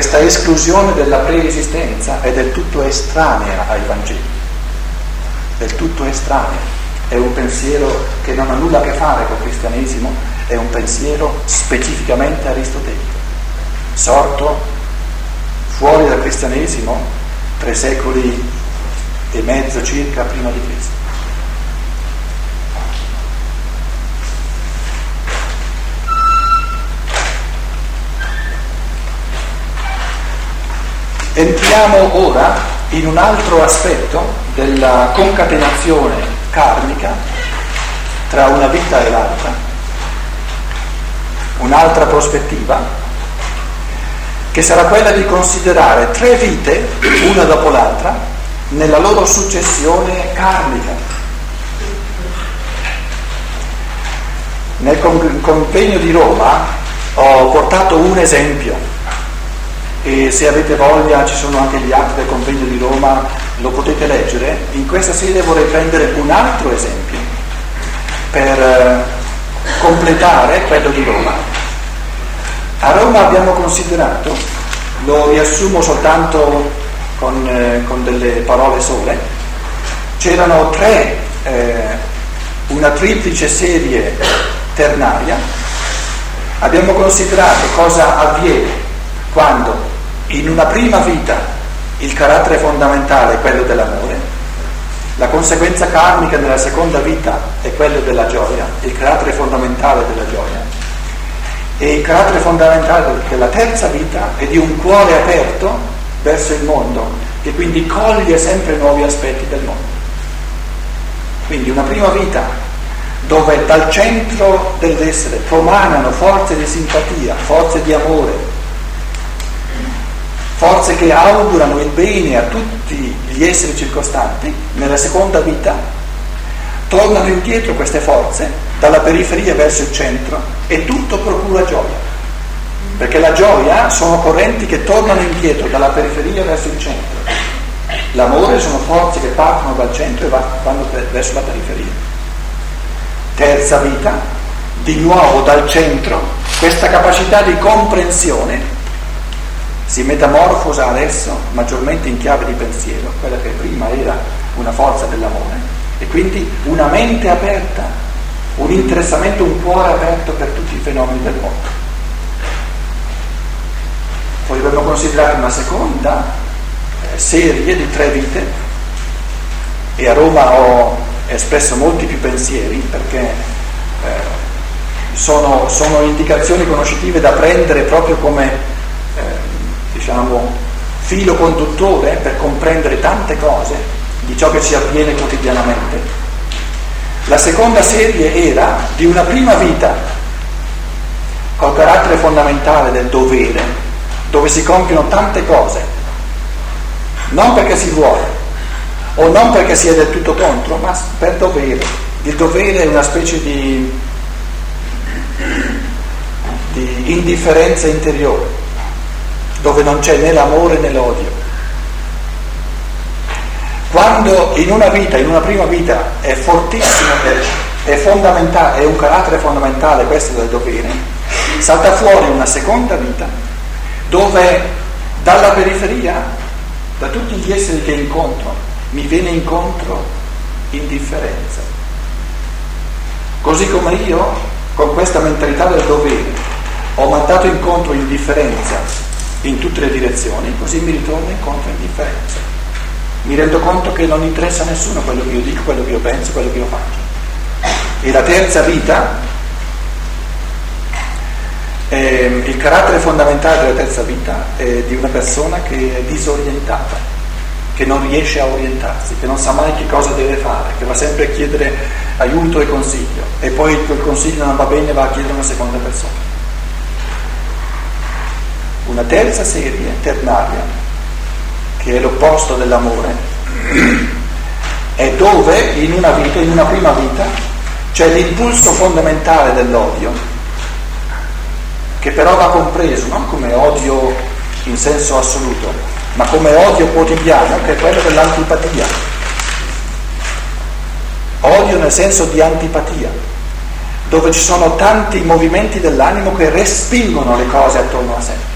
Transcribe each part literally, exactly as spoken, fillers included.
questa esclusione della preesistenza è del tutto estranea ai Vangeli, del tutto estranea. È un pensiero che non ha nulla a che fare col cristianesimo, è un pensiero specificamente aristotelico, sorto fuori dal cristianesimo tre secoli e mezzo circa prima di Cristo. Entriamo ora in un altro aspetto della concatenazione karmica tra una vita e l'altra, un'altra prospettiva che sarà quella di considerare tre vite una dopo l'altra nella loro successione karmica. Nel convegno di Roma ho portato un esempio e se avete voglia ci sono anche gli atti del convegno di Roma, lo potete leggere. In questa sede vorrei prendere un altro esempio per completare quello di Roma. A Roma abbiamo considerato, lo riassumo soltanto con, eh, con delle parole sole, c'erano tre, eh, una triplice serie ternaria. Abbiamo considerato cosa avviene quando in una prima vita il carattere fondamentale è quello dell'amore, la conseguenza karmica nella seconda vita è quello della gioia, il carattere fondamentale della gioia, e il carattere fondamentale della terza vita è di un cuore aperto verso il mondo, che quindi coglie sempre nuovi aspetti del mondo. Quindi una prima vita dove dal centro dell'essere promanano forze di simpatia, forze di amore, forze che augurano il bene a tutti gli esseri circostanti, nella seconda vita tornano indietro queste forze dalla periferia verso il centro e tutto procura gioia, perché la gioia sono correnti che tornano indietro dalla periferia verso il centro, l'amore sono forze che partono dal centro e vanno verso la periferia. Terza vita, di nuovo dal centro, questa capacità di comprensione si metamorfosa adesso maggiormente in chiave di pensiero, quella che prima era una forza dell'amore, e quindi una mente aperta, un interessamento, un cuore aperto per tutti i fenomeni del mondo. Poi dobbiamo considerare una seconda serie di tre vite, e a Roma ho espresso molti più pensieri perché eh, sono, sono indicazioni conoscitive da prendere proprio come diciamo filo conduttore per comprendere tante cose di ciò che ci avviene quotidianamente. La seconda serie era di una prima vita col carattere fondamentale del dovere, dove si compiono tante cose, non perché si vuole o non perché si è del tutto contro, ma per dovere. Il dovere è una specie di, di indifferenza interiore, dove non c'è né l'amore né l'odio. Quando in una vita, in una prima vita, è fortissimo, è, è fondamentale, è un carattere fondamentale questo del dovere, salta fuori una seconda vita dove dalla periferia, da tutti gli esseri che incontro, mi viene incontro indifferenza. Così come io, con questa mentalità del dovere, ho mandato incontro indifferenza in tutte le direzioni, così mi ritorno incontro indifferenza. Mi rendo conto che non interessa a nessuno quello che io dico, quello che io penso, quello che io faccio. E la terza vita, eh, il carattere fondamentale della terza vita è di una persona che è disorientata, che non riesce a orientarsi, che non sa mai che cosa deve fare, che va sempre a chiedere aiuto e consiglio, e poi quel consiglio non va bene, va a chiedere una seconda persona. Una terza serie ternaria, che è l'opposto dell'amore, è dove in una vita, in una prima vita, c'è l'impulso fondamentale dell'odio, che però va compreso non come odio in senso assoluto, ma come odio quotidiano, che è quello dell'antipatia. Odio nel senso di antipatia, dove ci sono tanti movimenti dell'animo che respingono le cose attorno a sé.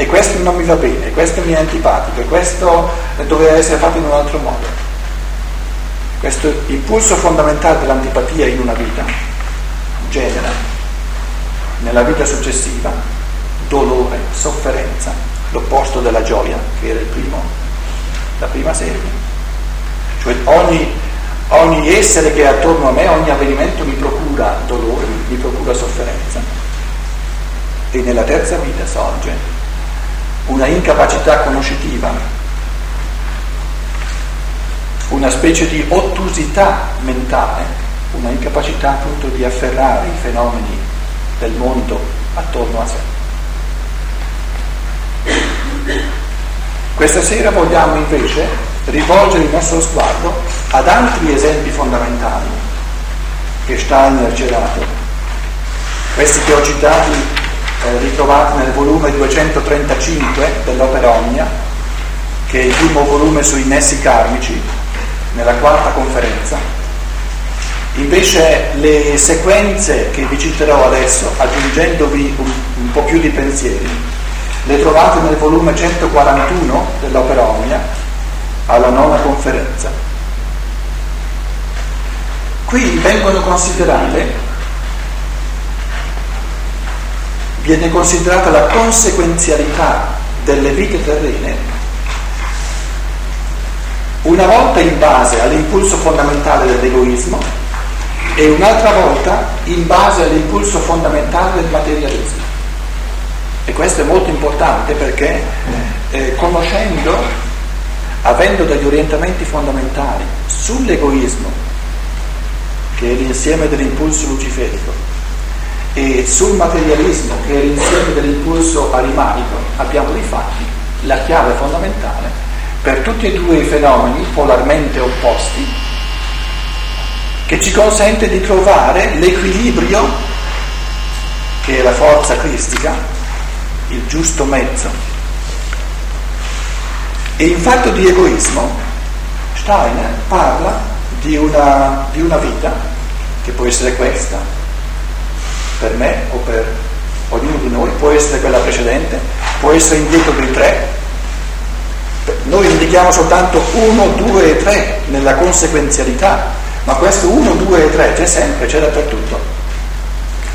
e questo non mi va bene, questo mi è antipatico, e questo doveva essere fatto in un altro modo. Questo impulso fondamentale dell'antipatia in una vita genera nella vita successiva dolore, sofferenza, l'opposto della gioia, che era il primo, la prima serie. Cioè ogni, ogni essere che è attorno a me, ogni avvenimento mi procura dolore, mi procura sofferenza. E nella terza vita sorge una incapacità conoscitiva, una specie di ottusità mentale, una incapacità appunto di afferrare i fenomeni del mondo attorno a sé. Questa sera vogliamo invece rivolgere il nostro sguardo ad altri esempi fondamentali che Steiner ci ha dato. Questi che ho citati, eh, ritrovati nel volume duecentotrentacinque dell'Opera Omnia, che è il primo volume sui nessi karmici, nella quarta conferenza. Invece le sequenze che vi citerò adesso, aggiungendovi un, un po' più di pensieri, le trovate nel volume centoquarantuno dell'Opera Omnia, alla nona conferenza. Qui vengono considerate, viene considerata la conseguenzialità delle vite terrene, una volta in base all'impulso fondamentale dell'egoismo e un'altra volta in base all'impulso fondamentale del materialismo. E questo è molto importante perché eh, conoscendo, avendo degli orientamenti fondamentali sull'egoismo, che è l'insieme dell'impulso luciferico, e sul materialismo, che è l'insieme dell'impulso arimanico, abbiamo difatti la chiave fondamentale per tutti e due i fenomeni polarmente opposti, che ci consente di trovare l'equilibrio, che è la forza cristica, il giusto mezzo. E in fatto di egoismo Steiner parla di una, di una vita che può essere questa per me o per ognuno di noi, può essere quella precedente, può essere indietro dei tre. Noi indichiamo soltanto uno, due e tre nella conseguenzialità, ma questo uno, due e tre c'è sempre, c'è dappertutto.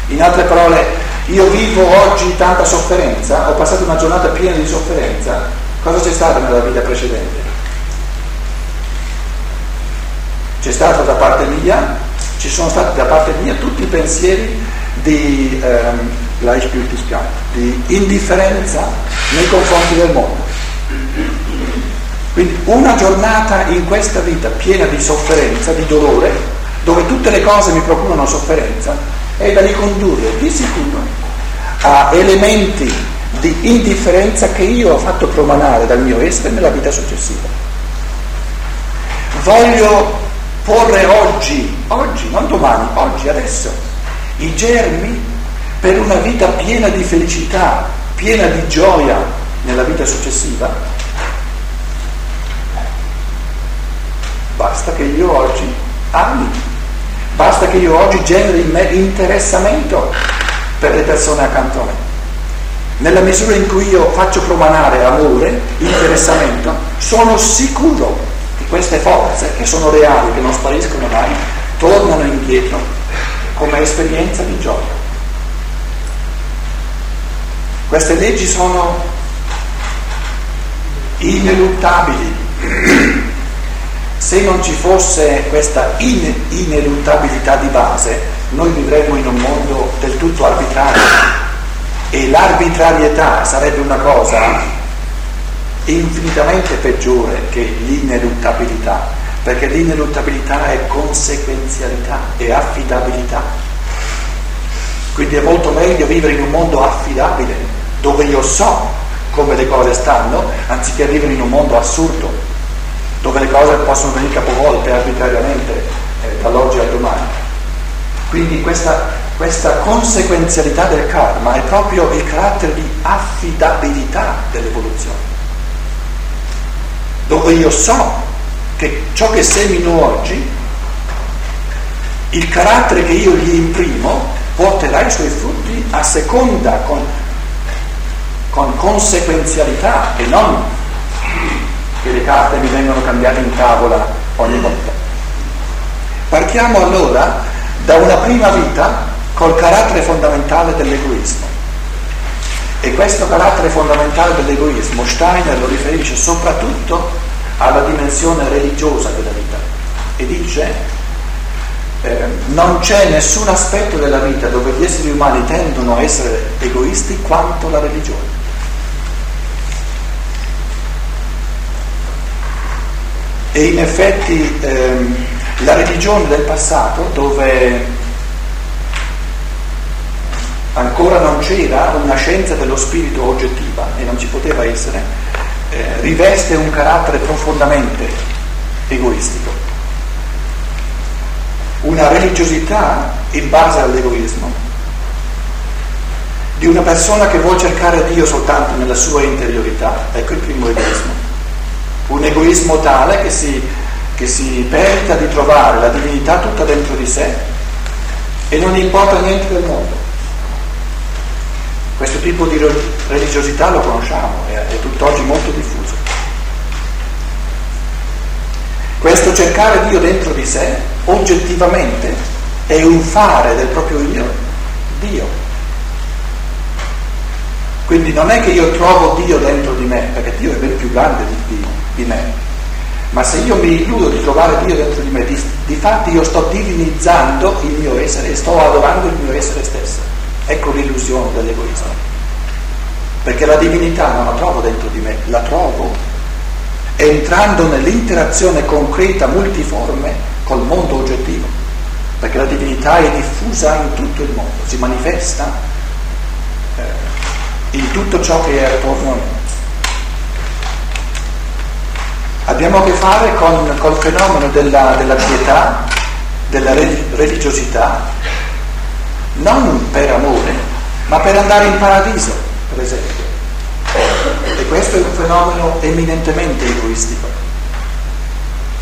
In altre parole, io vivo oggi tanta sofferenza, ho passato una giornata piena di sofferenza, cosa c'è stato nella vita precedente? C'è stato da parte mia, ci sono stati da parte mia tutti i pensieri di, ehm, di indifferenza nei confronti del mondo. Quindi una giornata in questa vita piena di sofferenza, di dolore, dove tutte le cose mi procurano sofferenza, è da ricondurre di sicuro a elementi di indifferenza che io ho fatto promanare dal mio essere nella vita successiva. Voglio porre oggi, oggi, non domani, oggi, adesso, i germi per una vita piena di felicità, piena di gioia nella vita successiva. Basta che io oggi ami, basta che io oggi generi in me interessamento per le persone accanto a me. Nella misura in cui io faccio promanare amore, interessamento, sono sicuro che queste forze, che sono reali, che non spariscono mai, tornano indietro come esperienza di gioia. Queste leggi sono ineluttabili. Se non ci fosse questa in- ineluttabilità di base, noi vivremmo in un mondo del tutto arbitrario, e l'arbitrarietà sarebbe una cosa infinitamente peggiore che l'ineluttabilità, perché l'ineluttabilità è conseguenzialità, è affidabilità. Quindi è molto meglio vivere in un mondo affidabile, dove io so come le cose stanno, anziché vivere in un mondo assurdo, dove le cose possono venire capovolte arbitrariamente eh, dall'oggi al domani. Quindi questa, questa conseguenzialità del karma è proprio il carattere di affidabilità dell'evoluzione, dove io so che ciò che semino oggi, il carattere che io gli imprimo porterà i suoi frutti a seconda, con, con conseguenzialità e non che le carte mi vengono cambiate in tavola ogni volta. Partiamo allora da una prima vita col carattere fondamentale dell'egoismo, e questo carattere fondamentale dell'egoismo Steiner lo riferisce soprattutto alla dimensione religiosa della vita e dice: Eh, non c'è nessun aspetto della vita dove gli esseri umani tendono a essere egoisti quanto la religione. E in effetti ehm, la religione del passato, dove ancora non c'era una scienza dello spirito oggettiva e non ci poteva essere, eh, riveste un carattere profondamente egoistico. Una religiosità in base all'egoismo, di una persona che vuole cercare Dio soltanto nella sua interiorità. Ecco il primo egoismo, un egoismo tale che si, che si penta di trovare la divinità tutta dentro di sé e non importa niente del mondo. Questo tipo di religiosità lo conosciamo, è, è tutt'oggi molto diffuso. Questo cercare Dio dentro di sé, oggettivamente, è un fare del proprio io, Dio. Quindi non è che io trovo Dio dentro di me, perché Dio è ben più grande di, di, di me, ma se io mi illudo di trovare Dio dentro di me, di, di fatto io sto divinizzando il mio essere e sto adorando il mio essere stesso. Ecco l'illusione dell'egoismo, perché la divinità non la trovo dentro di me, la trovo entrando nell'interazione concreta multiforme col mondo oggettivo, perché la divinità è diffusa in tutto il mondo, si manifesta eh, in tutto ciò che è attorno a noi. Abbiamo a che fare con col fenomeno della, della pietà, della religiosità, non per amore, ma per andare in paradiso, per esempio. E questo è un fenomeno eminentemente egoistico,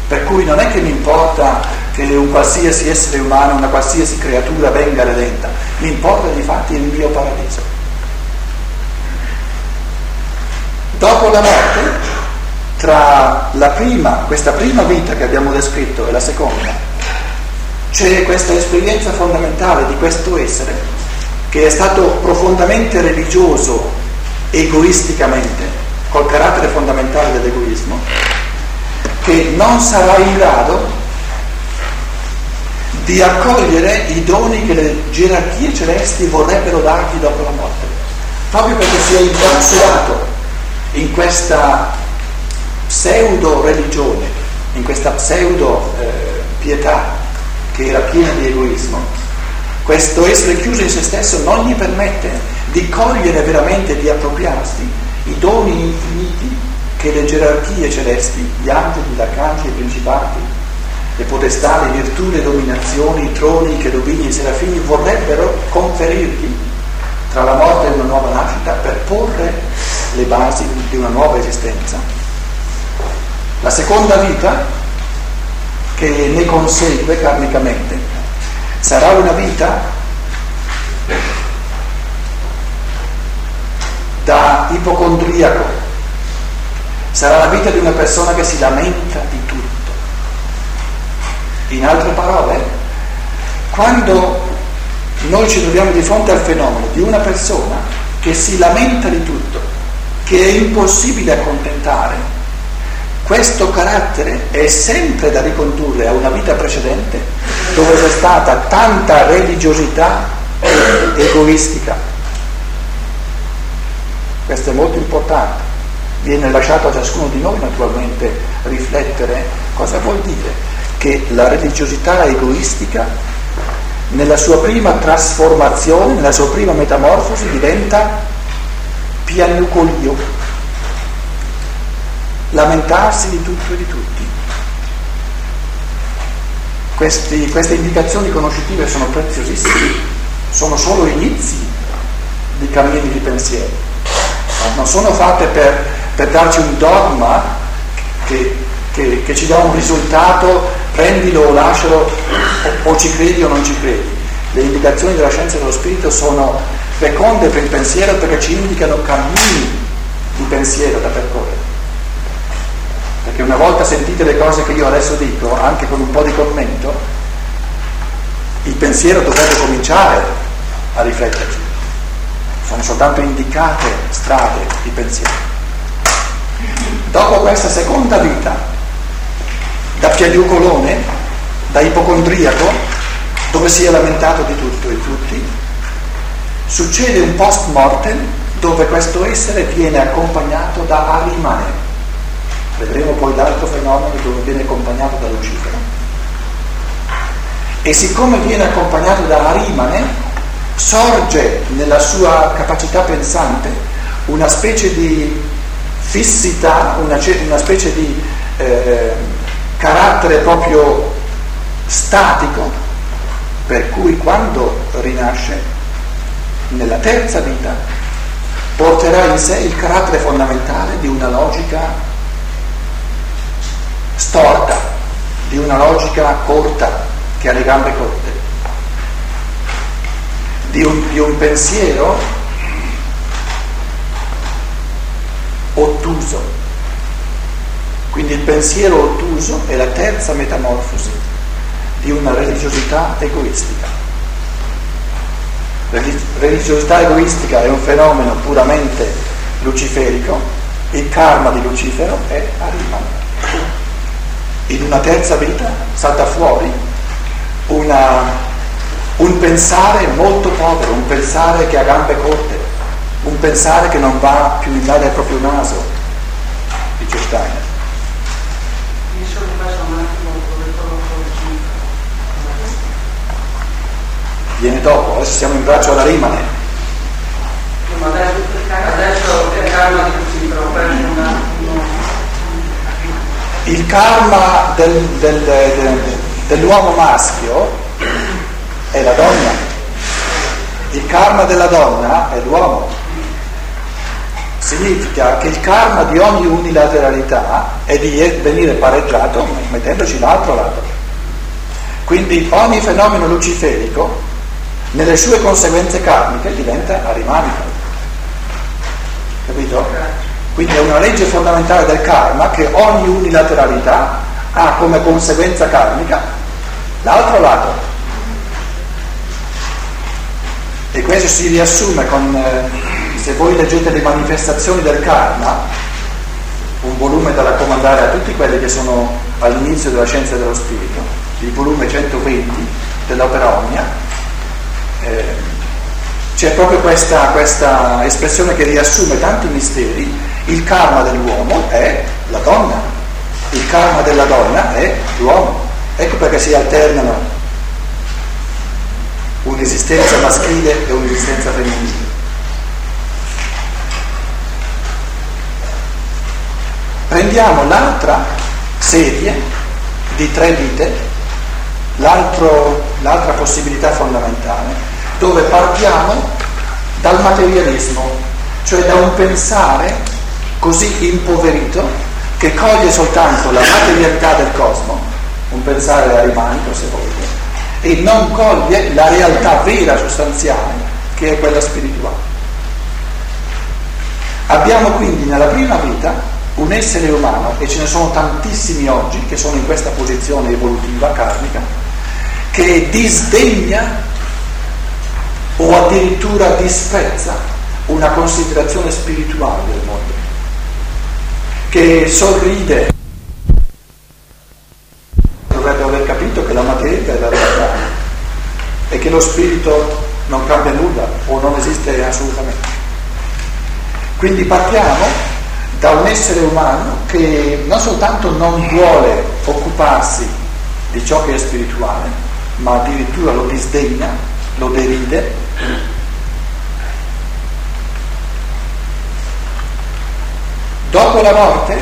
per cui non è che mi importa che un qualsiasi essere umano, una qualsiasi creatura venga redenta, mi importa di fatti il mio paradiso. Dopo la morte, tra la prima, questa prima vita che abbiamo descritto e la seconda, c'è questa esperienza fondamentale di questo essere che è stato profondamente religioso egoisticamente, col carattere fondamentale dell'egoismo, che non sarà in grado di accogliere i doni che le gerarchie celesti vorrebbero dargli dopo la morte, proprio perché si è incapsulato in questa pseudo religione, in questa pseudo eh, pietà che era piena di egoismo. Questo essere chiuso in se stesso non gli permette di cogliere veramente, di appropriarsi i doni infiniti che le gerarchie celesti, gli angeli, gli arcangeli, i principati, le potestà, le virtù, le dominazioni, i troni, i cherubini, i serafini vorrebbero conferirgli tra la morte e una nuova nascita per porre le basi di una nuova esistenza. La seconda vita che ne consegue karmicamente sarà una vita da ipocondriaco, sarà la vita di una persona che si lamenta di tutto. In altre parole, quando noi ci troviamo di fronte al fenomeno di una persona che si lamenta di tutto, che è impossibile accontentare, questo carattere è sempre da ricondurre a una vita precedente dove c'è stata tanta religiosità egoistica. Questo è molto importante, viene lasciato a ciascuno di noi naturalmente riflettere cosa vuol dire che la religiosità egoistica nella sua prima trasformazione, nella sua prima metamorfosi diventa piagnucolio, lamentarsi di tutto e di tutti. Questi, queste indicazioni conoscitive sono preziosissime, sono solo inizi di cammini di pensiero. Non sono fatte per, per darci un dogma che, che, che ci dà un risultato, prendilo o lascialo, o, o ci credi o non ci credi. Le indicazioni della scienza dello spirito sono feconde per il pensiero perché ci indicano cammini di pensiero da percorrere. Perché una volta sentite le cose che io adesso dico, anche con un po' di commento, il pensiero dovrebbe cominciare a rifletterci. Sono soltanto indicate strade di pensiero. Dopo questa seconda vita, da piagnucolone, da ipocondriaco, dove si è lamentato di tutto e tutti, succede un post mortem dove questo essere viene accompagnato da Arimane. Vedremo poi l'altro fenomeno dove viene accompagnato da Lucifero. E siccome viene accompagnato da Arimane, sorge nella sua capacità pensante una specie di fissità, una, una specie di eh, carattere proprio statico, per cui quando rinasce nella terza vita porterà in sé il carattere fondamentale di una logica storta, di una logica corta che ha le gambe corte, di un, di un pensiero ottuso. Quindi il pensiero ottuso è la terza metamorfosi di una religiosità egoistica. Religiosità egoistica è un fenomeno puramente luciferico, il karma di Lucifero è Arimane. In una terza vita salta fuori una, un pensare molto povero, un pensare che ha gambe corte, un pensare che non va più in là del proprio naso, dice Steiner. Io sono rimasto un attimo dove torno con viene dopo, adesso siamo in braccio alla Rimane. No, ma adesso è calma di così, però prendo un attimo. Il karma del, del, del, dell'uomo maschio è la donna, il karma della donna è l'uomo. Significa che il karma di ogni unilateralità è di venire pareggiato mettendoci l'altro lato. Quindi ogni fenomeno luciferico nelle sue conseguenze karmiche diventa arimanico. Capito? Quindi è una legge fondamentale del karma che ogni unilateralità ha come conseguenza karmica l'altro lato. E questo si riassume con, eh, se voi leggete le manifestazioni del karma, un volume da raccomandare a tutti quelli che sono all'inizio della scienza dello spirito, il volume centoventi dell'Opera Omnia, eh, c'è proprio questa, questa espressione che riassume tanti misteri. Il karma dell'uomo è la donna, il karma della donna è l'uomo. Ecco perché si alternano un'esistenza maschile e un'esistenza femminile. Prendiamo l'altra serie di tre vite, l'altro, l'altra possibilità fondamentale, dove partiamo dal materialismo, cioè da un pensare così impoverito che coglie soltanto la materialità del cosmo, un pensare arimanico se volete, e non coglie la realtà vera sostanziale che è quella spirituale. Abbiamo quindi nella prima vita un essere umano, e ce ne sono tantissimi oggi che sono in questa posizione evolutiva karmica, che disdegna o addirittura disprezza una considerazione spirituale del mondo, che sorride, dovrebbe aver capito che la materia è la realtà e che lo spirito non cambia nulla o non esiste assolutamente. Quindi partiamo da un essere umano che non soltanto non vuole occuparsi di ciò che è spirituale, ma addirittura lo disdegna, lo deride. Dopo la morte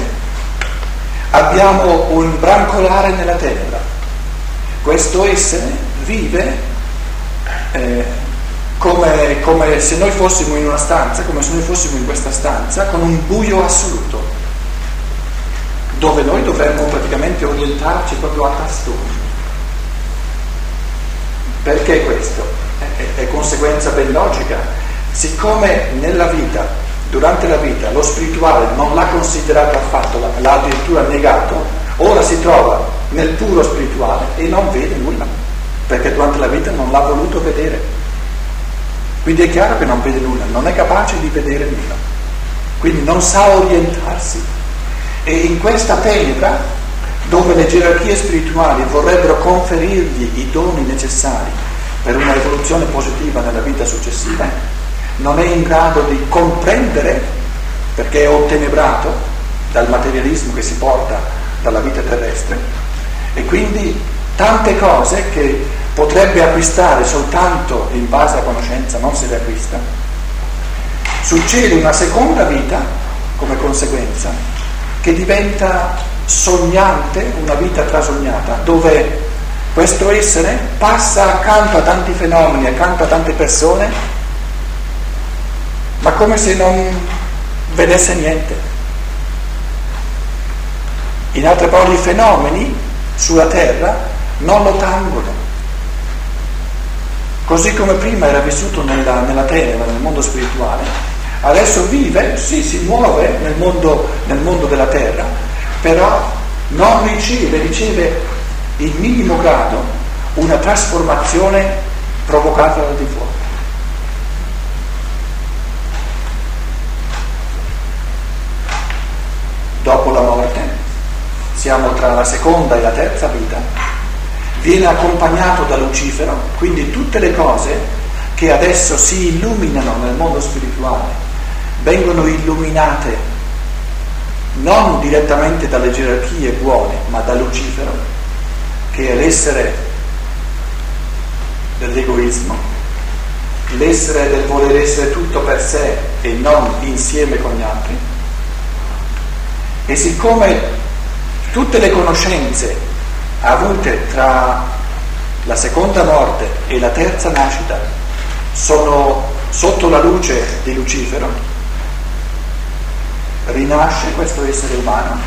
abbiamo un brancolare nella terra. Questo essere vive eh, come, come se noi fossimo in una stanza, come se noi fossimo in questa stanza, con un buio assoluto, dove noi dovremmo praticamente orientarci proprio a tastoni. Perché questo? È, è conseguenza ben logica Siccome nella vita, durante la vita, lo spirituale non l'ha considerato affatto, l'ha addirittura negato, ora si trova nel puro spirituale e non vede nulla, perché durante la vita non l'ha voluto vedere. Quindi è chiaro che non vede nulla, non è capace di vedere nulla, quindi non sa orientarsi. E in questa tenebra, dove le gerarchie spirituali vorrebbero conferirgli i doni necessari per una evoluzione positiva nella vita successiva, non è in grado di comprendere, perché è ottenebrato dal materialismo che si porta dalla vita terrestre, e quindi tante cose che potrebbe acquistare soltanto in base alla conoscenza non se le acquista. Succede una seconda vita come conseguenza, che diventa sognante, una vita trasognata, dove questo essere passa accanto a tanti fenomeni, accanto a tante persone, ma come se non vedesse niente. In altre parole, i fenomeni sulla terra non lo tangono. Così come prima era vissuto nella, nella terra, nel mondo spirituale, adesso vive, sì, si muove nel mondo, nel mondo della terra, però non riceve, riceve in minimo grado una trasformazione provocata da di fuori. Dopo la morte, siamo tra la seconda e la terza vita, viene accompagnato da Lucifero, quindi tutte le cose che adesso si illuminano nel mondo spirituale vengono illuminate non direttamente dalle gerarchie buone, ma da Lucifero, che è l'essere dell'egoismo, l'essere del voler essere tutto per sé e non insieme con gli altri. E siccome tutte le conoscenze avute tra la seconda morte e la terza nascita sono sotto la luce di Lucifero, rinasce questo essere umano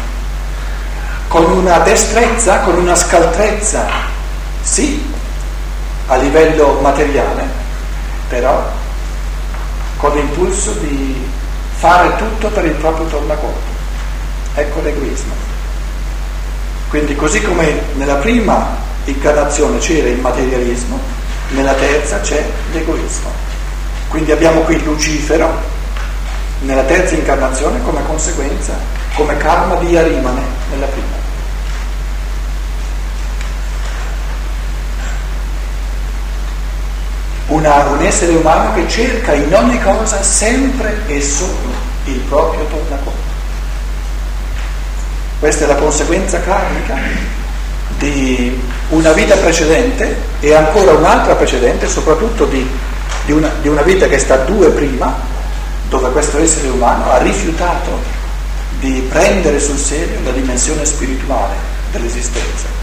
con una destrezza, con una scaltrezza, sì, a livello materiale, però con l'impulso di fare tutto per il proprio tornaconto. Ecco l'egoismo. Quindi, così come nella prima incarnazione c'era il materialismo, nella terza c'è l'egoismo. Quindi abbiamo qui Lucifero nella terza incarnazione come conseguenza, come karma di Arimane nella prima. Una, un essere umano che cerca in ogni cosa sempre e solo il proprio tornaconto. Questa è la conseguenza karmica di una vita precedente e ancora un'altra precedente, soprattutto di, di, una, di una vita che sta due prima, dove questo essere umano ha rifiutato di prendere sul serio la dimensione spirituale dell'esistenza.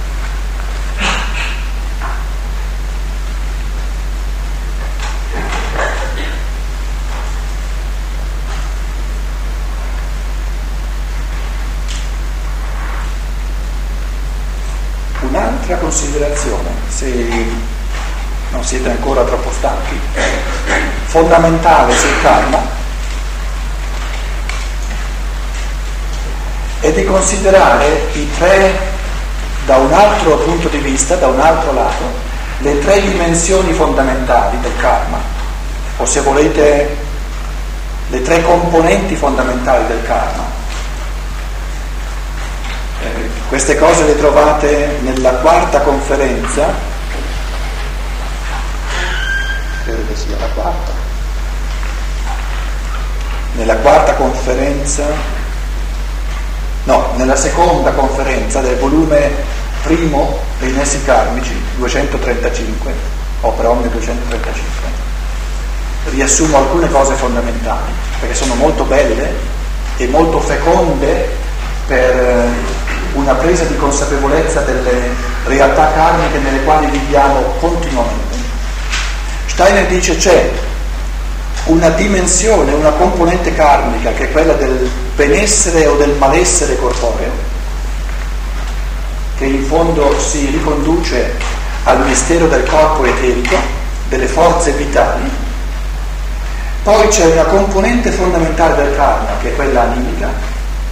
Un'altra considerazione, se non siete ancora troppo stanchi, fondamentale sul karma, e di considerare i tre, da un altro punto di vista, da un altro lato, le tre dimensioni fondamentali del karma, o se volete le tre componenti fondamentali del karma. Eh, queste cose le trovate nella quarta conferenza, credo che sia la quarta, nella quarta conferenza... No, nella seconda conferenza del volume primo dei Nessi Karmici, duecentotrentacinque, opera omne duecentotrentacinque. Riassumo alcune cose fondamentali, perché sono molto belle e molto feconde per una presa di consapevolezza delle realtà karmiche nelle quali viviamo continuamente. Steiner dice: c'è una dimensione, una componente karmica che è quella del benessere o del malessere corporeo, che in fondo si riconduce al mistero del corpo eterico, delle forze vitali. Poi c'è una componente fondamentale del karma, che è quella animica,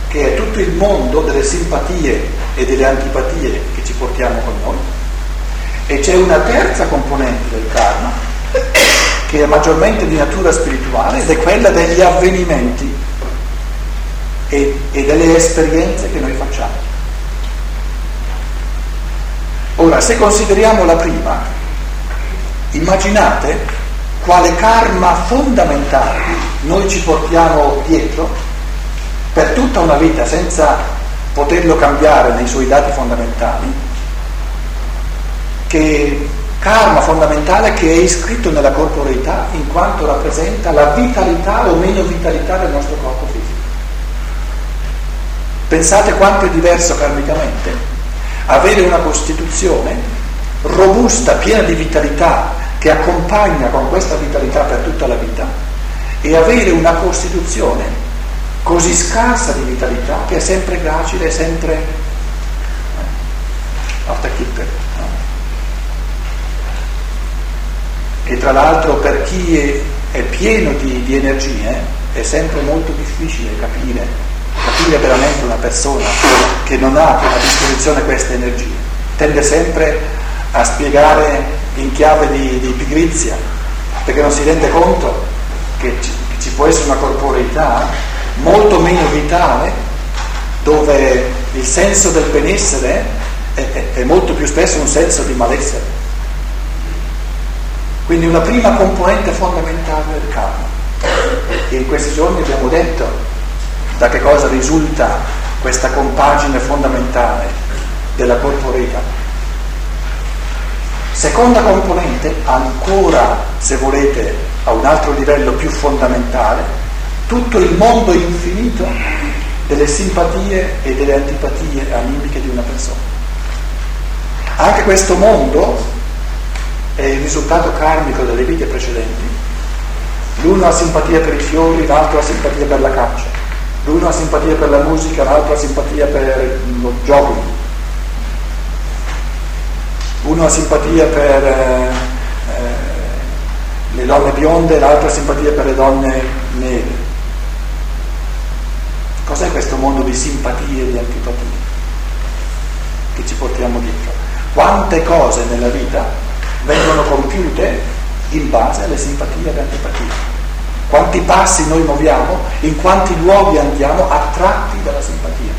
che è tutto il mondo delle simpatie e delle antipatie che ci portiamo con noi, e c'è una terza componente del karma, che è maggiormente di natura spirituale, ed è quella degli avvenimenti e, e delle esperienze che noi facciamo. Ora, se consideriamo la prima, immaginate quale karma fondamentale noi ci portiamo dietro per tutta una vita senza poterlo cambiare nei suoi dati fondamentali, che karma fondamentale che è iscritto nella corporeità in quanto rappresenta la vitalità o meno vitalità del nostro corpo fisico. Pensate quanto è diverso karmicamente avere una costituzione robusta, piena di vitalità, che accompagna con questa vitalità per tutta la vita, e avere una costituzione così scarsa di vitalità che è sempre gracile, è sempre afterkeeper. E tra l'altro, per chi è, è pieno di, di energie, è sempre molto difficile capire capire veramente una persona che non ha a disposizione queste energie. Tende sempre a spiegare in chiave di, di pigrizia, perché non si rende conto che ci, che ci può essere una corporeità molto meno vitale, dove il senso del benessere è, è, è molto più spesso un senso di malessere. Quindi una prima componente fondamentale del karma, che in questi giorni abbiamo detto da che cosa risulta questa compagine fondamentale della corporeità. Seconda componente, ancora, se volete, a un altro livello più fondamentale, tutto il mondo infinito delle simpatie e delle antipatie animiche di una persona. Anche questo mondo è il risultato karmico delle vite precedenti. L'uno ha simpatia per i fiori, l'altro ha simpatia per la caccia. L'uno ha simpatia per la musica, l'altro ha simpatia per lo gioco. Uno ha simpatia per eh, eh, le donne bionde, l'altro ha simpatia per le donne nere. Cos'è questo mondo di simpatie e di antipatie che ci portiamo dietro? Quante cose nella vita vengono compiute in base alle simpatie e alle antipatie? Quanti passi noi muoviamo, in quanti luoghi andiamo attratti dalla simpatia,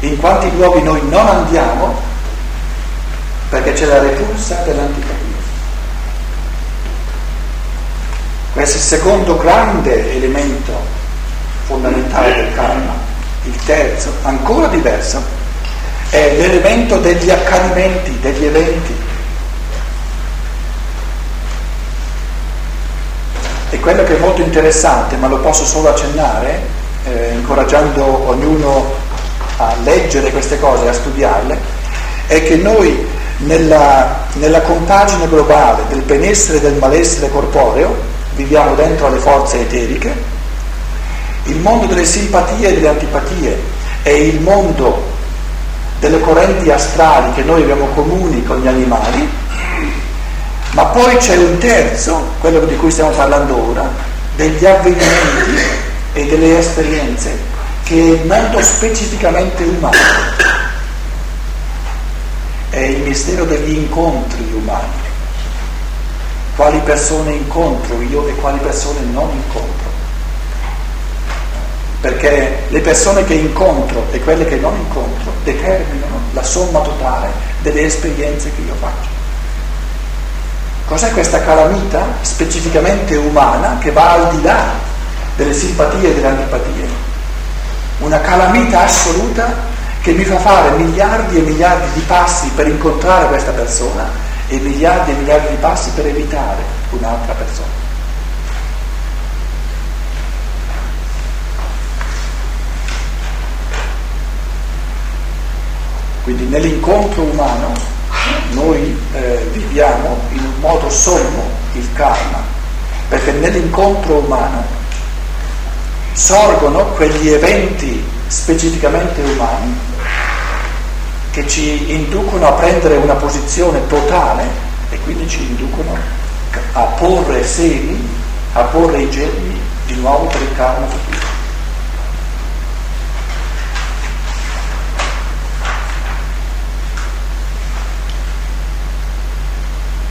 in quanti luoghi noi non andiamo perché c'è la repulsa dell'antipatia. Questo è il secondo grande elemento fondamentale del karma. Il terzo, ancora diverso, è l'elemento degli accadimenti, degli eventi. E quello che è molto interessante, ma lo posso solo accennare, eh, incoraggiando ognuno a leggere queste cose, a studiarle, è che noi nella, nella compagine globale del benessere e del malessere corporeo viviamo dentro alle forze eteriche. Il mondo delle simpatie e delle antipatie è il mondo delle correnti astrali che noi abbiamo comuni con gli animali. Ma poi c'è un terzo, quello di cui stiamo parlando ora, degli avvenimenti e delle esperienze, che è il mondo specificamente umano. È il mistero degli incontri umani. Quali persone incontro io e quali persone non incontro? Perché le persone che incontro e quelle che non incontro determinano la somma totale delle esperienze che io faccio. Cos'è questa calamita specificamente umana che va al di là delle simpatie e delle antipatie? Una calamita assoluta che mi fa fare miliardi e miliardi di passi per incontrare questa persona e miliardi e miliardi di passi per evitare un'altra persona. Quindi nell'incontro umano noi eh, viviamo in un modo sommo il karma, perché nell'incontro umano sorgono quegli eventi specificamente umani che ci inducono a prendere una posizione totale e quindi ci inducono a porre semi, a porre i germi di nuovo per il karma futuro.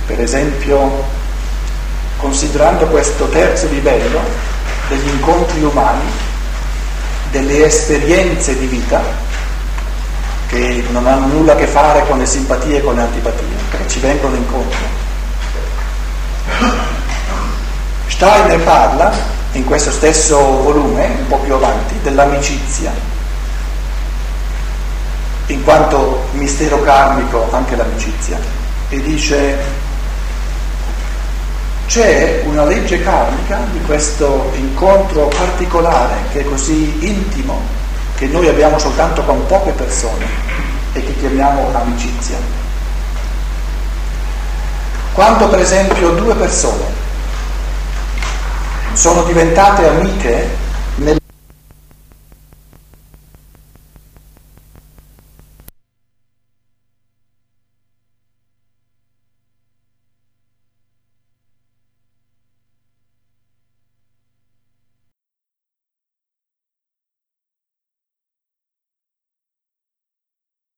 Per esempio, considerando questo terzo livello degli incontri umani, delle esperienze di vita, che non hanno nulla a che fare con le simpatie e con le antipatie, che ci vengono incontro, Steiner parla, in questo stesso volume, un po' più avanti, dell'amicizia, in quanto mistero karmico anche l'amicizia, e dice: c'è una legge karmica di questo incontro particolare che è così intimo, che noi abbiamo soltanto con poche persone e che chiamiamo amicizia. Quando per esempio due persone sono diventate amiche